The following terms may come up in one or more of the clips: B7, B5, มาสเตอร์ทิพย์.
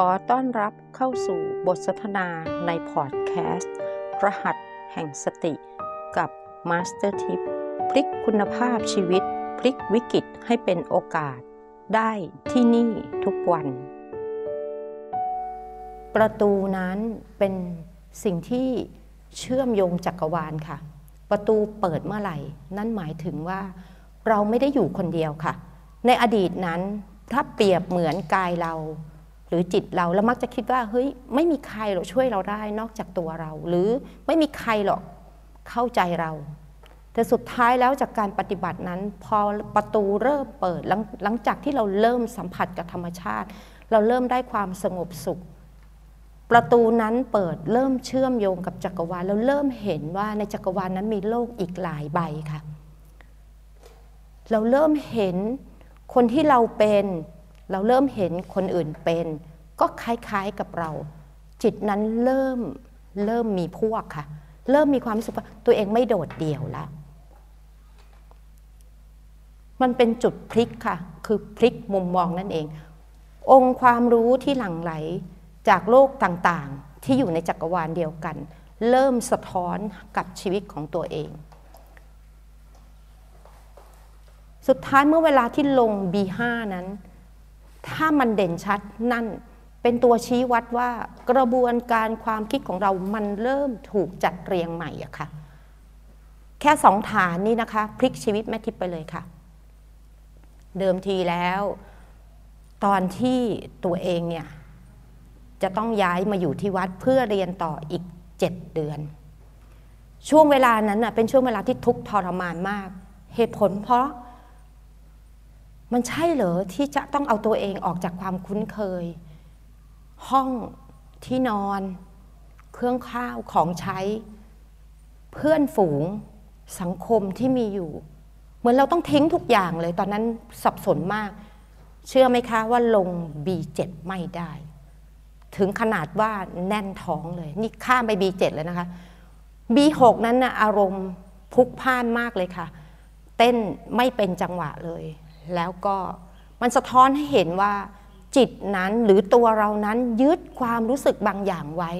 ขอต้อนรับเข้าสู่บทสนทนาในพอดแคสต์รหัสแห่งสติกับมาสเตอร์ทิปพลิกคุณภาพชีวิตพลิกวิกฤตให้เป็นโอกาสได้ที่นี่ทุกวันประตูนั้นเป็นสิ่งที่เชื่อมโยงจักรวาลค่ะประตูเปิดเมื่อไหร่นั่นหมายถึงว่าเราไม่ได้อยู่คนเดียวค่ะในอดีตนั้นถ้าเปรียบเหมือนกายเราหรือจิตเราแล้วมักจะคิดว่าเฮ้ยไม่มีใครหรอกช่วยเราได้นอกจากตัวเราหรือไม่มีใครหรอกเข้าใจเราแต่สุดท้ายแล้วจากการปฏิบัตินั้นพอประตูเริ่มเปิดหลังจากที่เราเริ่มสัมผัสกับธรรมชาติเราเริ่มได้ความสงบสุขประตูนั้นเปิดเริ่มเชื่อมโยงกับจักรวาลแล้วเริ่มเห็นว่าในจักรวาลนั้นมีโลกอีกหลายใบค่ะเราเริ่มเห็นคนที่เราเป็นเราเริ่มเห็นคนอื่นเป็นก็คล้ายๆกับเราจิตนั้นเริ่มมีพวกค่ะเริ่มมีความรู้สึกว่าตัวเองไม่โดดเดี่ยวแล้วมันเป็นจุดพลิกค่ะคือพลิกมุมมองนั่นเององค์ความรู้ที่หลั่งไหลจากโลกต่างๆที่อยู่ในจักรวาลเดียวกันเริ่มสะท้อนกับชีวิตของตัวเองสุดท้ายเมื่อเวลาที่ลง B5 นั้นถ้ามันเด่นชัดนั่นเป็นตัวชี้วัดว่ากระบวนการความคิดของเรามันเริ่มถูกจัดเรียงใหม่อะค่ะแค่2ฐานนี้นะคะพลิกชีวิตแม่ทิพย์ไปเลยค่ะเดิมทีแล้วตอนที่ตัวเองเนี่ยจะต้องย้ายมาอยู่ที่วัดเพื่อเรียนต่ออีก7เดือนช่วงเวลานั้นน่ะเป็นช่วงเวลาที่ทุกข์ทรมานมากเหตุผลเพราะมันใช่เหรอที่จะต้องเอาตัวเองออกจากความคุ้นเคยห้องที่นอนเครื่องข้าวของใช้เพื่อนฝูงสังคมที่มีอยู่เหมือนเราต้องทิ้งทุกอย่างเลยตอนนั้นสับสนมากเชื่อไหมคะว่าลง B7 ไม่ได้ถึงขนาดว่าแน่นท้องเลยนี่ข้ามไป B7 เลยนะคะ B6 นั้นนะอารมณ์พลุกพล่านมากเลยค่ะเต้นไม่เป็นจังหวะเลยแล้วก็มันสะท้อนให้เห็นว่าจิตนั้นหรือตัวเรานั้นยึดความรู้สึกบางอย่างไว้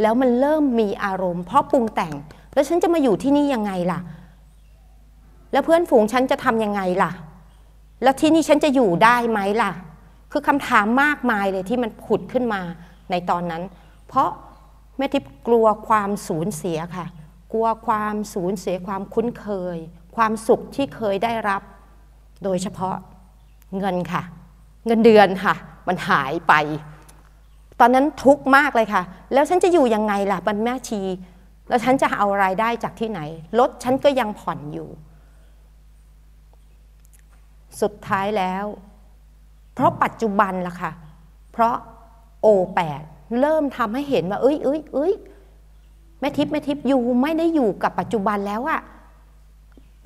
แล้วมันเริ่มมีอารมณ์เพราะปรุงแต่งแล้วฉันจะมาอยู่ที่นี่ยังไงล่ะแล้วเพื่อนฝูงฉันจะทำยังไงล่ะแล้วที่นี่ฉันจะอยู่ได้ไหมล่ะคือคำถามมากมายเลยที่มันผุดขึ้นมาในตอนนั้นเพราะแม่ทิพย์กลัวความสูญเสียค่ะกลัวความสูญเสียความคุ้นเคยความสุขที่เคยได้รับโดยเฉพาะเงินค่ะเงินเดือนค่ะมันหายไปตอนนั้นทุกข์มากเลยค่ะแล้วฉันจะอยู่ยังไงล่ะเป็นแม่ชีแล้วฉันจะเอารายได้จากที่ไหนรถฉันก็ยังผ่อนอยู่สุดท้ายแล้วเพราะปัจจุบันล่ะค่ะเพราะ O8 เริ่มทำให้เห็นว่าเอ้ยแม่ทิพย์อยู่ไม่ได้อยู่กับปัจจุบันแล้วอะ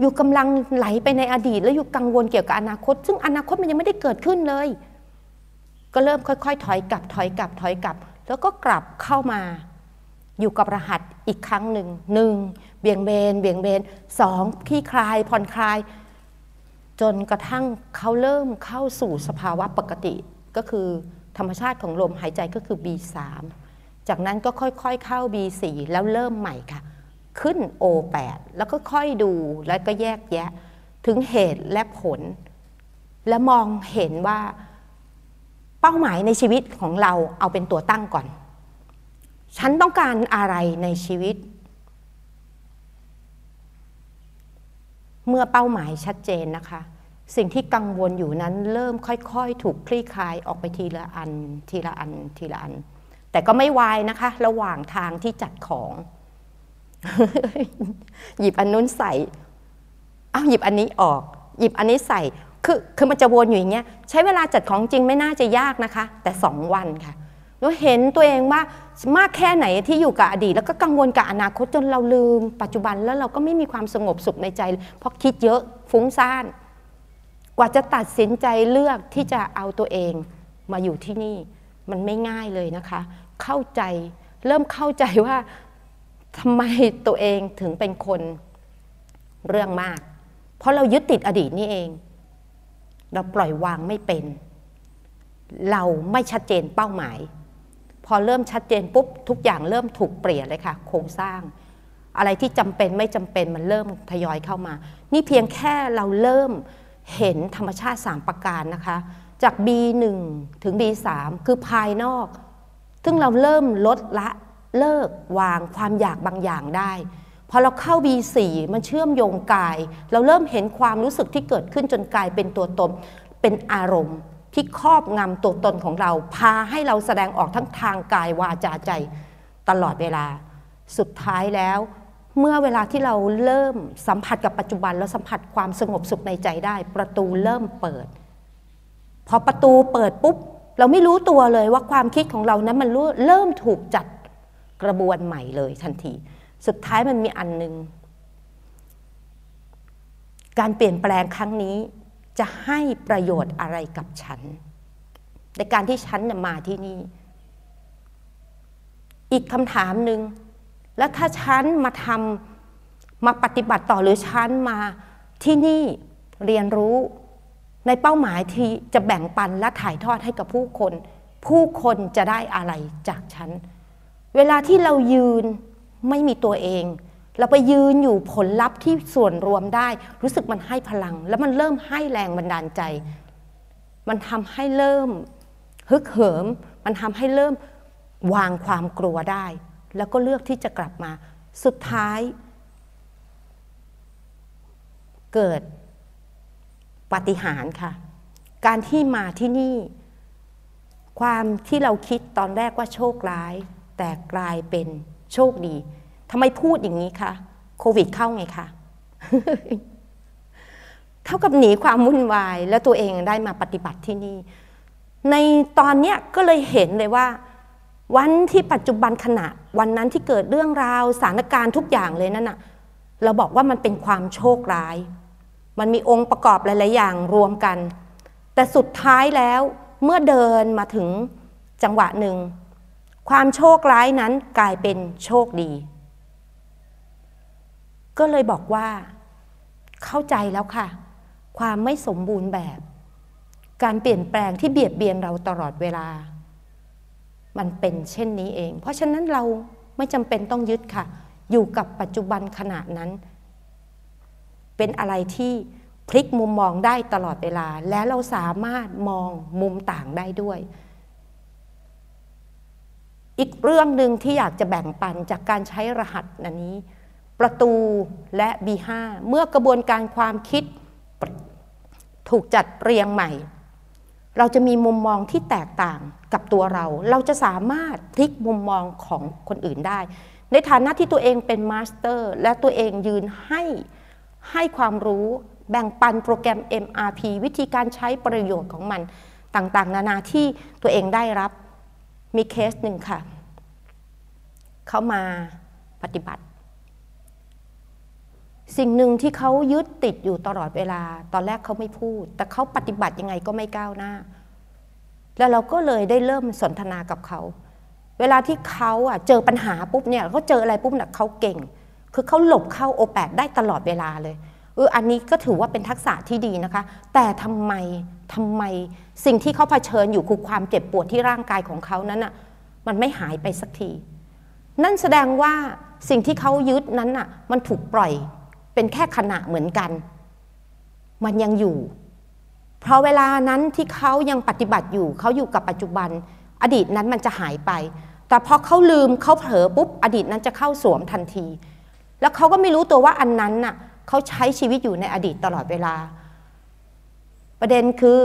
อยู่กำลังไหลไปในอดีตแล้วอยู่กังวลเกี่ยวกับอนาคตซึ่งอนาคตมันยังไม่ได้เกิดขึ้นเลยก็เริ่มค่อยๆถอยกลับแล้วก็กลับเข้ามาอยู่กับรหัสอีกครั้งหนึ่งเบี่ยงเบน2ขี้คลายผ่อนคลายจนกระทั่งเขาเริ่มเข้าสู่สภาวะปกติก็คือธรรมชาติของลมหายใจก็คือ B3 จากนั้นก็ค่อยๆเข้า B4 แล้วเริ่มใหม่ค่ะขึ้น O8 แล้วก็ค่อยดูแล้วก็แยกแยะถึงเหตุและผลและมองเห็นว่าเป้าหมายในชีวิตของเราเอาเป็นตัวตั้งก่อนฉันต้องการอะไรในชีวิตเมื่อเป้าหมายชัดเจนนะคะสิ่งที่กังวลอยู่นั้นเริ่มค่อยๆถูกคลี่คลายออกไปทีละอันแต่ก็ไม่วายนะคะระหว่างทางที่จัดของหยิบอันนู้นใส่เอาหยิบอันนี้ออกหยิบอันนี้ใส่คือมันจะวนอยู่อย่างเงี้ยใช้เวลาจัดของจริงไม่น่าจะยากนะคะแต่2วันค่ะเราเห็นตัวเองว่ามากแค่ไหนที่อยู่กับอดีตแล้วก็กังวลกับอนาคตจนเราลืมปัจจุบันแล้วเราก็ไม่มีความสงบสุขในใจเพราะคิดเยอะฟุ้งซ่านกว่าจะตัดสินใจเลือกที่จะเอาตัวเองมาอยู่ที่นี่มันไม่ง่ายเลยนะคะเข้าใจเริ่มเข้าใจว่าทำไมตัวเองถึงเป็นคนเรื่องมากเพราะเรายึดติดอดีตนี่เองเราปล่อยวางไม่เป็น เราไม่ชัดเจนเป้าหมายพอเริ่มชัดเจนปุ๊บทุกอย่างเริ่มถูกเปลี่ยนเลยค่ะโครงสร้างอะไรที่จำเป็นไม่จำเป็นมันเริ่มทยอยเข้ามานี่เพียงแค่เราเริ่มเห็นธรรมชาติ3ประการนะคะจาก B1 ถึง B3 คือภายนอกซึ่งเราเริ่มลดละเลิกวางความอยากบางอย่างได้พอเราเข้า B4 มันเชื่อมโยงกายเราเริ่มเห็นความรู้สึกที่เกิดขึ้นจนกลายเป็นตัวตนเป็นอารมณ์ที่ครอบงำตัวตนของเราพาให้เราแสดงออกทั้งทางกายวาจาใจตลอดเวลาสุดท้ายแล้วเมื่อเวลาที่เราเริ่มสัมผัสกับปัจจุบันแล้วสัมผัสความสงบสุขในใจได้ประตูเริ่มเปิดพอประตูเปิดปุ๊บเราไม่รู้ตัวเลยว่าความคิดของเรานั้นมันเริ่มถูกจัดกระบวนใหม่เลยทันทีสุดท้ายมันมีอันหนึ่งการเปลี่ยนแปลงครั้งนี้จะให้ประโยชน์อะไรกับฉันในการที่ฉันมาที่นี่อีกคำถามหนึ่งแล้วถ้าฉันมาทำมาปฏิบัติต่อหรือฉันมาที่นี่เรียนรู้ในเป้าหมายที่จะแบ่งปันและถ่ายทอดให้กับผู้คนผู้คนจะได้อะไรจากฉันเวลาที่เรายืนไม่มีตัวเองเราไปยืนอยู่ผลลัพธ์ที่ส่วนรวมได้รู้สึกมันให้พลังแล้วมันเริ่มให้แรงบันดาลใจมันทำให้เริ่มฮึกเหิมมันทำให้เริ่มวางความกลัวได้แล้วก็เลือกที่จะกลับมาสุดท้ายเกิดปาฏิหาริย์ค่ะการที่มาที่นี่ความที่เราคิดตอนแรกว่าโชคร้ายแต่กลายเป็นโชคดีทำไมพูดอย่างนี้คะโควิดเข้าไงคะ เท่ากับหนีความวุ่นวายแล้วตัวเองได้มาปฏิบัติที่นี่ในตอนเนี้ยก็เลยเห็นเลยว่าวันที่ปัจจุบันขณะวันนั้นที่เกิดเรื่องราวสถานการณ์ทุกอย่างเลยนั่นน่ะเราบอกว่ามันเป็นความโชคร้ายมันมีองค์ประกอบหลายๆอย่างรวมกันแต่สุดท้ายแล้วเมื่อเดินมาถึงจังหวะหนึ่งความโชคร้ายนั้นกลายเป็นโชคดีก็เลยบอกว่าเข้าใจแล้วค่ะความไม่สมบูรณ์แบบการเปลี่ยนแปลงที่เบียดเบียนเราตลอดเวลามันเป็นเช่นนี้เองเพราะฉะนั้นเราไม่จำเป็นต้องยึดค่ะอยู่กับปัจจุบันขณะนั้นเป็นอะไรที่พลิกมุมมองได้ตลอดเวลาและเราสามารถมองมุมต่างได้ด้วยอีกเรื่องหนึ่งที่อยากจะแบ่งปันจากการใช้รหัสอันนี้ประตูและ B5 เมื่อกระบวนการความคิดถูกจัดเรียงใหม่เราจะมีมุมมองที่แตกต่างกับตัวเราเราจะสามารถพลิกมุมมองของคนอื่นได้ในฐานะที่ตัวเองเป็นมาสเตอร์และตัวเองยืนให้ความรู้แบ่งปันโปรแกรม MRP วิธีการใช้ประโยชน์ของมันต่างๆนานาที่ตัวเองได้รับมีเคสหนึ่งค่ะเขามาปฏิบัติสิ่งหนึ่งที่เขายึดติดอยู่ตลอดเวลาตอนแรกเขาไม่พูดแต่เขาปฏิบัติยังไงก็ไม่ก้าวหน้าแล้วเราก็เลยได้เริ่มสนทนากับเขาเวลาที่เขาเจอปัญหาปุ๊บเนี่ยเขาเจออะไรปุ๊บเนี่ยเขาเก่งคือเขาหลบเข้าโอแปดได้ตลอดเวลาเลยอันนี้ก็ถือว่าเป็นทักษะที่ดีนะคะแต่ทำไมสิ่งที่เขาเผชิญอยู่คือความเจ็บปวดที่ร่างกายของเขานั้นน่ะมันไม่หายไปสักทีนั่นแสดงว่าสิ่งที่เขายึดนั้นน่ะมันถูกปล่อยเป็นแค่ขณะเหมือนกันมันยังอยู่เพราะเวลานั้นที่เขายังปฏิบัติอยู่เขาอยู่กับปัจจุบันอดีตนั้นมันจะหายไปแต่พอเขาลืมเขาเผลอปุ๊บอดีตนั้นจะเข้าสวมทันทีแล้วเขาก็ไม่รู้ตัวว่าอันนั้นน่ะเขาใช้ชีวิตอยู่ในอดีตตลอดเวลาประเด็นคือ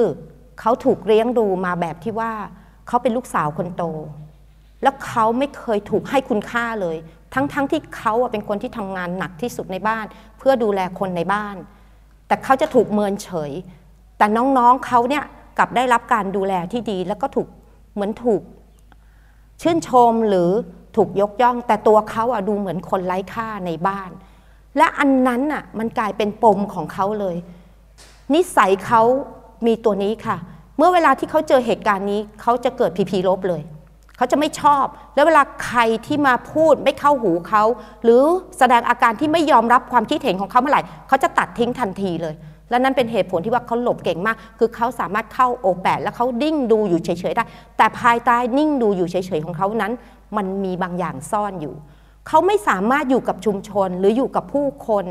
เขาถูกเลี้ยงดูมาแบบที่ว่าเขาเป็นลูกสาวคนโตแล้วเขาไม่เคยถูกให้คุณค่าเลยทั้งที่เขาเป็นคนที่ทำงานหนักที่สุดในบ้านเพื่อดูแลคนในบ้านแต่เขาจะถูกเมินเฉยแต่น้องๆเขาเนี่ยกลับได้รับการดูแลที่ดีแล้วก็ถูกเหมือนถูกชื่นชมหรือถูกยกย่องแต่ตัวเขาดูเหมือนคนไร้ค่าในบ้านและอันนั้นน่ะมันกลายเป็นปมของเขาเลยนิสัยเขามีตัวนี้ค่ะเมื่อเวลาที่เขาเจอเหตุการณ์นี้เขาจะเกิดผีลบเลยเขาจะไม่ชอบแล้วเวลาใครที่มาพูดไม่เข้าหูเขาหรือแสดงอาการที่ไม่ยอมรับความคิดเห็นของเขาเมื่อไหร่เขาจะตัดทิ้งทันทีเลย และนั่นเป็นเหตุผลที่ว่าเขาหลบเก่งมากคือเขาสามารถเข้าโอ 8แล้วเขาดิ้งดูอยู่เฉยๆได้แต่ภายใต้นิ่งดูอยู่เฉยๆของเขานั้นมันมีบางอย่างซ่อนอยู่เขาไม่สามารถอยู่กับชุมชนหรืออยู่กับผู้คน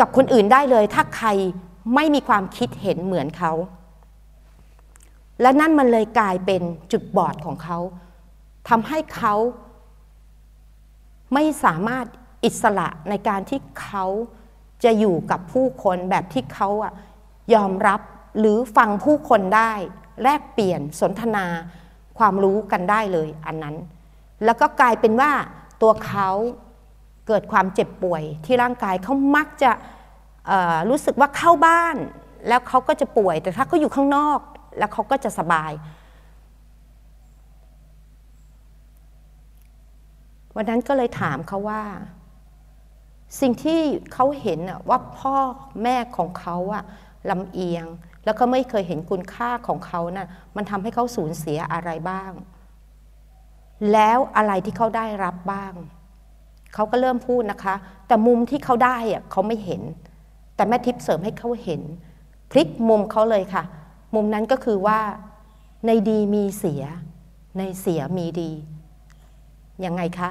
กับคนอื่นได้เลยถ้าใครไม่มีความคิดเห็นเหมือนเขาและนั่นมันเลยกลายเป็นจุดบอดของเขาทำให้เขาไม่สามารถอิสระในการที่เขาจะอยู่กับผู้คนแบบที่เขายอมรับหรือฟังผู้คนได้แลกเปลี่ยนสนทนาความรู้กันได้เลยอันนั้นแล้วก็กลายเป็นว่าตัวเขาเกิดความเจ็บป่วยที่ร่างกายเขามักจะรู้สึกว่าเข้าบ้านแล้วเขาก็จะป่วยแต่ถ้าเขาอยู่ข้างนอกแล้วเขาก็จะสบายวันนั้นก็เลยถามเขาว่าสิ่งที่เขาเห็นว่าพ่อแม่ของเขาลำเอียงแล้วก็ไม่เคยเห็นคุณค่าของเขานะมันทำให้เขาสูญเสียอะไรบ้างแล้วอะไรที่เขาได้รับบ้างเขาก็เริ่มพูดนะคะแต่มุมที่เขาได้เขาไม่เห็นแต่แม่ทิพย์เสริมให้เขาเห็นพลิกมุมเขาเลยค่ะมุมนั้นก็คือว่าในดีมีเสียในเสียมีดียังไงคะ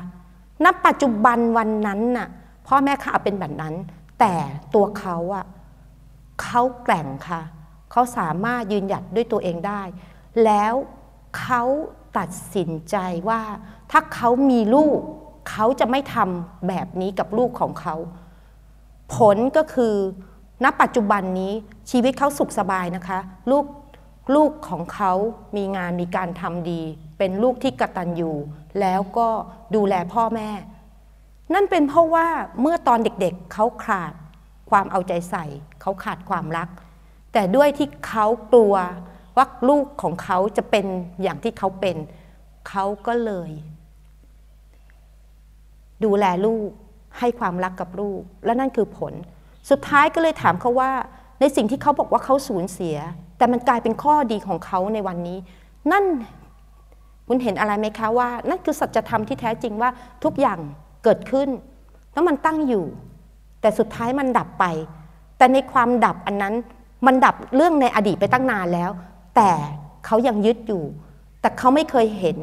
ณปัจจุบันวันนั้นน่ะพ่อแม่เขาเป็นแบบนั้นแต่ตัวเขาเขาแกร่งค่ะเขาสามารถยืนหยัดด้วยตัวเองได้แล้วเขาตัดสินใจว่าถ้าเขามีลูกเขาจะไม่ทำแบบนี้กับลูกของเขาผลก็คือณปัจจุบันนี้ชีวิตเขาสุขสบายนะคะลูกของเขามีงานมีการทำดีเป็นลูกที่กตัญญูแล้วก็ดูแลพ่อแม่นั่นเป็นเพราะว่าเมื่อตอนเด็กๆเขาขาดความเอาใจใส่เขาขาดความรักแต่ด้วยที่เขากลัวว่าลูกของเขาจะเป็นอย่างที่เขาเป็นเขาก็เลยดูแลลูกให้ความรักกับลูกและนั่นคือผลสุดท้ายก็เลยถามเขาว่าในสิ่งที่เขาบอกว่าเขาสูญเสียแต่มันกลายเป็นข้อดีของเขาในวันนี้นั่นคุณเห็นอะไรไหมคะว่านั่นคือสัจธรรมที่แท้จริงว่าทุกอย่างเกิดขึ้นแล้วมันตั้งอยู่แต่สุดท้ายมันดับไปแต่ในความดับอันนั้นมันดับเรื่องในอดีตไปตั้งนานแล้วแต่เขายังยึดอยู่แต่เขาไม่เคยเห็น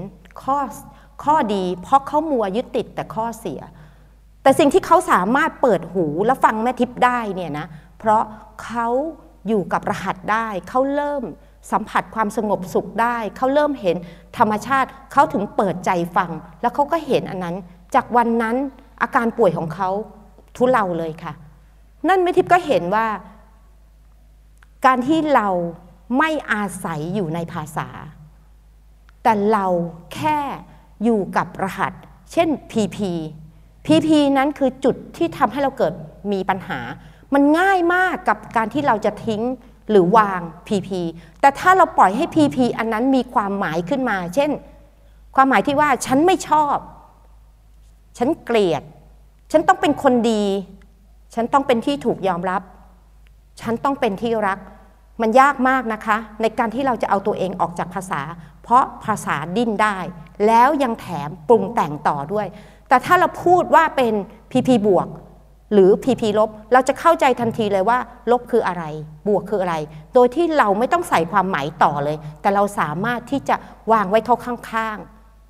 ข้อดีเพราะเขามัวยึดติดแต่ข้อเสียแต่สิ่งที่เขาสามารถเปิดหูและฟังแม่ทิพย์ได้เนี่ยนะเพราะเขาอยู่กับรหัสได้เขาเริ่มสัมผัสความสงบสุขได้เขาเริ่มเห็นธรรมชาติเขาถึงเปิดใจฟังแล้วเขาก็เห็นอันนั้นจากวันนั้นอาการป่วยของเขาทุเลาเลยค่ะนั่นแม่ทิพย์ก็เห็นว่าการที่เราไม่อาศัยอยู่ในภาษาแต่เราแค่อยู่กับรหัสเช่น PP นั้นคือจุดที่ทำให้เราเกิดมีปัญหามันง่ายมากกับการที่เราจะทิ้งหรือวาง PP แต่ถ้าเราปล่อยให้ PP อันนั้นมีความหมายขึ้นมาเช่นความหมายที่ว่าฉันไม่ชอบฉันเกลียดฉันต้องเป็นคนดีฉันต้องเป็นที่ถูกยอมรับฉันต้องเป็นที่รักมันยากมากนะคะในการที่เราจะเอาตัวเองออกจากภาษาเพราะภาษาดิ้นได้แล้วยังแถมปรุงแต่งต่อด้วยแต่ถ้าเราพูดว่าเป็น PP บวกหรือ PP ลบเราจะเข้าใจทันทีเลยว่าลบคืออะไรบวกคืออะไรโดยที่เราไม่ต้องใส่ความหมายต่อเลยแต่เราสามารถที่จะวางไว้เขาข้าง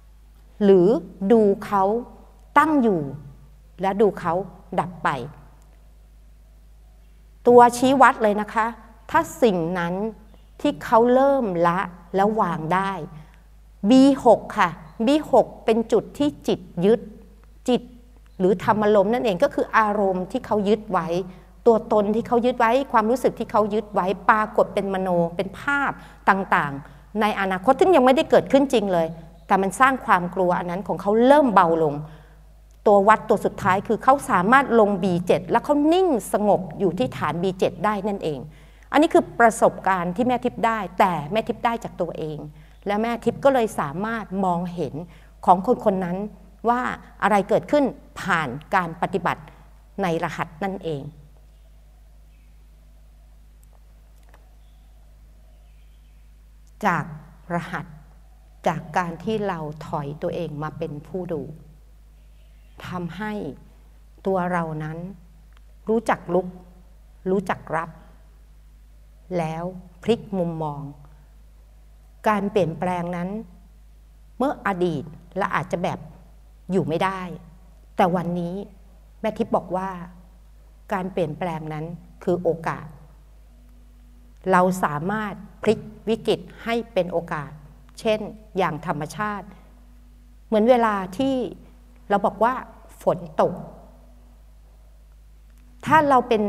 ๆหรือดูเขาตั้งอยู่และดูเขาดับไปตัวชี้วัดเลยนะคะถ้าสิ่งนั้นที่เขาเริ่มละแล้ววางได้ B6 ค่ะ B6 เป็นจุดที่จิตยึดจิตหรือธรรมอารมณ์นั่นเองก็คืออารมณ์ที่เขายึดไว้ตัวตนที่เขายึดไว้ความรู้สึกที่เขายึดไว้ปรากฏเป็นมโนเป็นภาพต่างๆในอนาคตซึ่งยังไม่ได้เกิดขึ้นจริงเลยแต่มันสร้างความกลัวอันนั้นของเขาเริ่มเบาลงตัววัดตัวสุดท้ายคือเขาสามารถลง B7 และเขานิ่งสงบอยู่ที่ฐาน B7 ได้นั่นเองอันนี้คือประสบการณ์ที่แม่ทิพย์ได้แต่แม่ทิพย์ได้จากตัวเองและแม่ทิพย์ก็เลยสามารถมองเห็นของคนคนนั้นว่าอะไรเกิดขึ้นผ่านการปฏิบัติในรหัสนั่นเองจากรหัสจากการที่เราถอยตัวเองมาเป็นผู้ดูทำให้ตัวเรานั้นรู้จักลุก รู้จักรับแล้วพลิกมุมมองการเปลี่ยนแปลงนั้นเมื่ออดีตและอาจจะแบบอยู่ไม่ได้แต่วันนี้แม่ทิพย์บอกว่าการเปลี่ยนแปลงนั้นคือโอกาสเราสามารถพลิกวิกฤตให้เป็นโอกาสเช่นอย่างธรรมชาติเหมือนเวลาที่เราบอกว่าฝนตกถ้าเราเป็น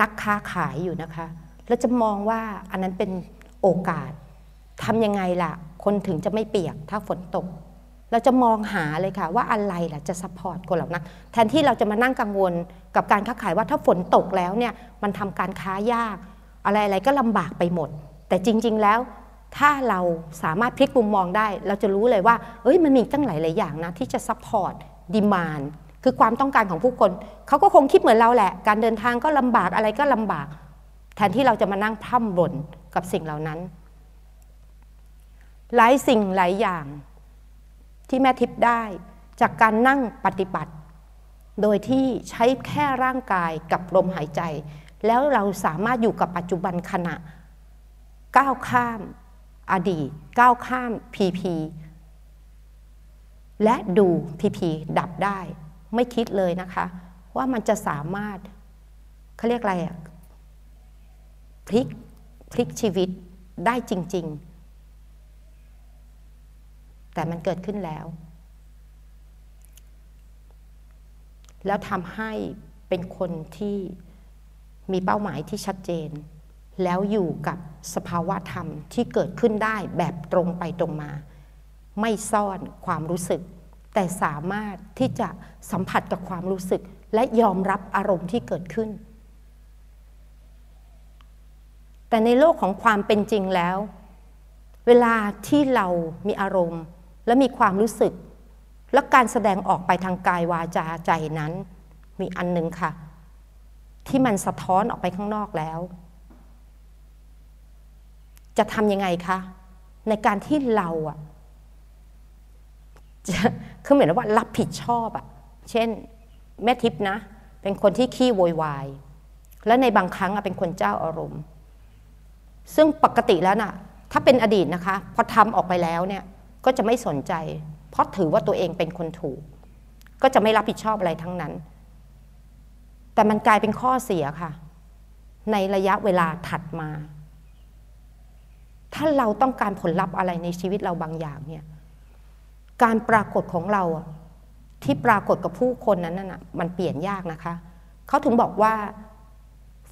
นักค้าขายอยู่นะคะเราจะมองว่าอันนั้นเป็นโอกาสทำยังไงล่ะคนถึงจะไม่เปียกถ้าฝนตกเราจะมองหาเลยค่ะว่าอะไรล่ะจะซัพพอร์ตคนเหล่านั้นแทนที่เราจะมานั่งกังวลกับการค้าขายว่าถ้าฝนตกแล้วเนี่ยมันทำการค้ายากอะไรๆก็ลำบากไปหมดแต่จริงๆแล้วถ้าเราสามารถพลิกมุมมองได้เราจะรู้เลยว่าเอ้ยมันมีตั้งหลายๆอย่างนะที่จะซัพพอร์ตดีมานด์คือความต้องการของผู้คนเขาก็คงคิดเหมือนเราแหละการเดินทางก็ลำบากอะไรก็ลำบากแทนที่เราจะมานั่งพร่ำบ่นกับสิ่งเหล่านั้นหลายสิ่งหลายอย่างที่แม่ทิพย์ได้จากการนั่งปฏิบัติโดยที่ใช้แค่ร่างกายกับลมหายใจแล้วเราสามารถอยู่กับปัจจุบันขณะก้าวข้ามอดีตก้าวข้ามพีและดูพีดับได้ไม่คิดเลยนะคะว่ามันจะสามารถเขาเรียกอะไรอะพลิกชีวิตได้จริงๆแต่มันเกิดขึ้นแล้วทำให้เป็นคนที่มีเป้าหมายที่ชัดเจนแล้วอยู่กับสภาวะธรรมที่เกิดขึ้นได้แบบตรงไปตรงมาไม่ซ่อนความรู้สึกแต่สามารถที่จะสัมผัสกับความรู้สึกและยอมรับอารมณ์ที่เกิดขึ้นแต่ในโลกของความเป็นจริงแล้วเวลาที่เรามีอารมณ์และมีความรู้สึกและการแสดงออกไปทางกายวาจาใจนั้นมีอันหนึ่งค่ะที่มันสะท้อนออกไปข้างนอกแล้วจะทำยังไงคะในการที่เราคือเหมือนว่ารับผิดชอบเช่นแม่ทิพย์นะเป็นคนที่ขี้โวยวายและในบางครั้งเป็นคนเจ้าอารมณ์ซึ่งปกติแล้วน่ะถ้าเป็นอดีตนะคะพอทำออกไปแล้วเนี่ยก็จะไม่สนใจเพราะถือว่าตัวเองเป็นคนถูกก็จะไม่รับผิดชอบอะไรทั้งนั้นแต่มันกลายเป็นข้อเสียค่ะในระยะเวลาถัดมาถ้าเราต้องการผลลัพธ์อะไรในชีวิตเราบางอย่างเนี่ยการปรากฏของเราที่ปรากฏกับผู้คนนั้นน่ะมันเปลี่ยนยากนะคะเขาถึงบอกว่า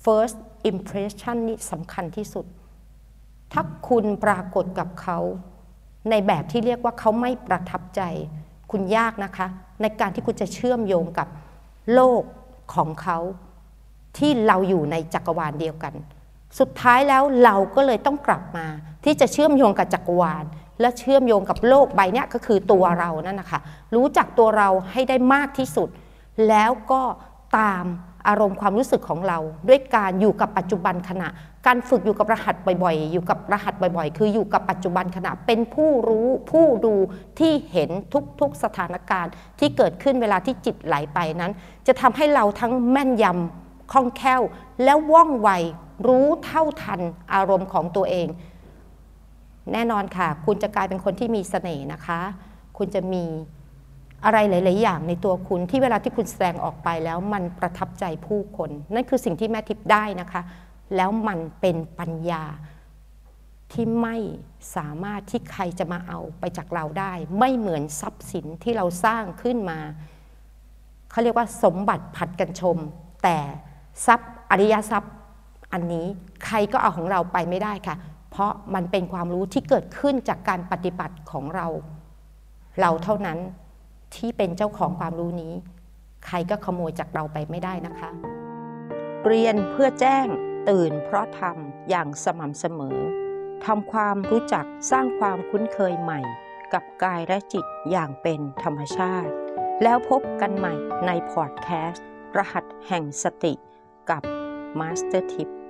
first impression นี่สำคัญที่สุดถ้าคุณปรากฏกับเขาในแบบที่เรียกว่าเขาไม่ประทับใจคุณยากนะคะในการที่คุณจะเชื่อมโยงกับโลกของเขาที่เราอยู่ในจักรวาลเดียวกันสุดท้ายแล้วเราก็เลยต้องกลับมาที่จะเชื่อมโยงกับจักรวาลและเชื่อมโยงกับโลกใบนี้ก็คือตัวเรานั่นนะคะรู้จักตัวเราให้ได้มากที่สุดแล้วก็ตามอารมณ์ความรู้สึกของเราด้วยการอยู่กับปัจจุบันขณะการฝึกอยู่กับรหัสบ่อยๆอยู่กับรหัสบ่อยๆคืออยู่กับปัจจุบันขณะเป็นผู้รู้ผู้ดูที่เห็นทุกๆสถานการณ์ที่เกิดขึ้นเวลาที่จิตไหลไปนั้นจะทำให้เราทั้งแม่นยำคล่องแคล่วและว่องไวรู้เท่าทันอารมณ์ของตัวเองแน่นอนค่ะคุณจะกลายเป็นคนที่มีเสน่ห์นะคะคุณจะมีอะไรหลายๆอย่างในตัวคุณที่เวลาที่คุณแสดงออกไปแล้วมันประทับใจผู้คนนั่นคือสิ่งที่แม่ทิพย์ได้นะคะแล้วมันเป็นปัญญาที่ไม่สามารถที่ใครจะมาเอาไปจากเราได้ไม่เหมือนทรัพย์สินที่เราสร้างขึ้นมาเขาเรียกว่าสมบัติผัดกันชมแต่ทรัพย์อริยทรัพย์อันนี้ใครก็เอาของเราไปไม่ได้ค่ะเพราะมันเป็นความรู้ที่เกิดขึ้นจากการปฏิบัติของเราเท่านั้นที่เป็นเจ้าของความรู้นี้ใครก็ขโมยจากเราไปไม่ได้นะคะเรียนเพื่อแจ้งตื่นเพราะทำอย่างสม่ำเสมอทำความรู้จักสร้างความคุ้นเคยใหม่กับกายและจิตอย่างเป็นธรรมชาติแล้วพบกันใหม่ในพอดแคสต์รหัสแห่งสติกับมาสเตอร์ทิพย์